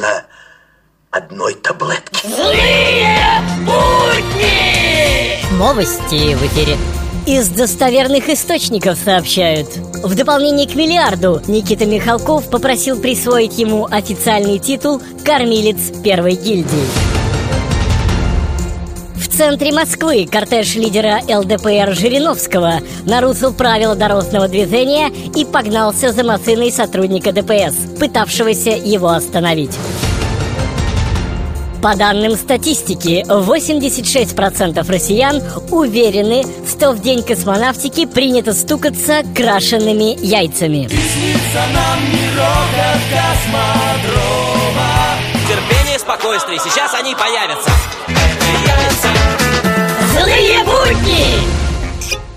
достаточно одной таблетки. Злые будни! Новости в эфире. Из достоверных источников сообщают. В дополнение к миллиарду Никита Михалков попросил присвоить ему официальный титул «Кормилец Первой гильдии». В центре Москвы кортеж лидера ЛДПР Жириновского нарушил правила дорожного движения и погнался за машиной сотрудника ДПС, пытавшегося его остановить. По данным статистики, 86% россиян уверены, что в день космонавтики принято стукаться крашенными яйцами. И снится нам не рокот космодрома. Терпение, спокойствие, сейчас они появятся. Злые будни!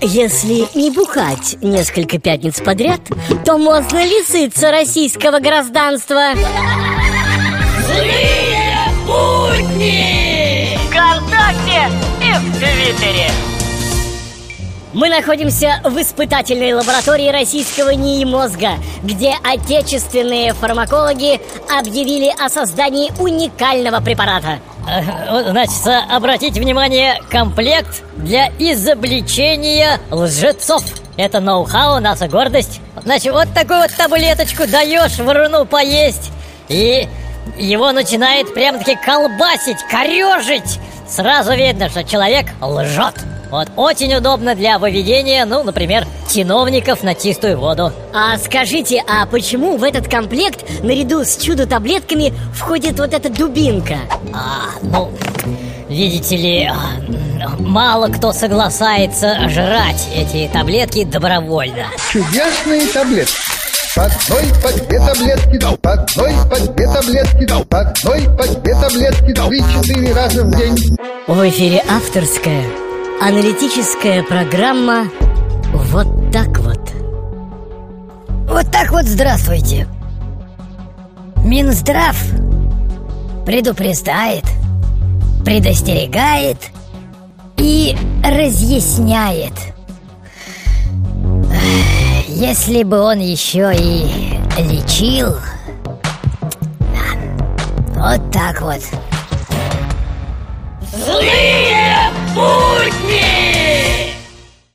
Если не бухать несколько пятниц подряд, то можно лишиться российского гражданства. Злые! ВКонтакте и в Твиттере. Мы находимся в испытательной лаборатории российского НИИ мозга, где отечественные фармакологи объявили о создании уникального препарата. Значит, обратите внимание, комплект для изобличения лжецов. Это ноу-хау, наша гордость. Значит, вот такую вот таблеточку даешь вруну поесть, и его начинает прям-таки колбасить, корежить. Сразу видно, что человек лжет. Вот очень удобно для выведения, например, чиновников на чистую воду. А скажите, а почему в этот комплект наряду с чудо-таблетками входит вот эта дубинка? Видите ли, мало кто согласается жрать эти таблетки добровольно. Чудесные таблетки. По одной, по две таблетки, по одной, по две таблетки, по одной, по две таблетки, 3-4 раза в день. В эфире авторская аналитическая программа «Вот так вот». Вот так вот, здравствуйте. Минздрав предупреждает, предостерегает и разъясняет. Если бы он еще и лечил. Вот так вот. Злые будни!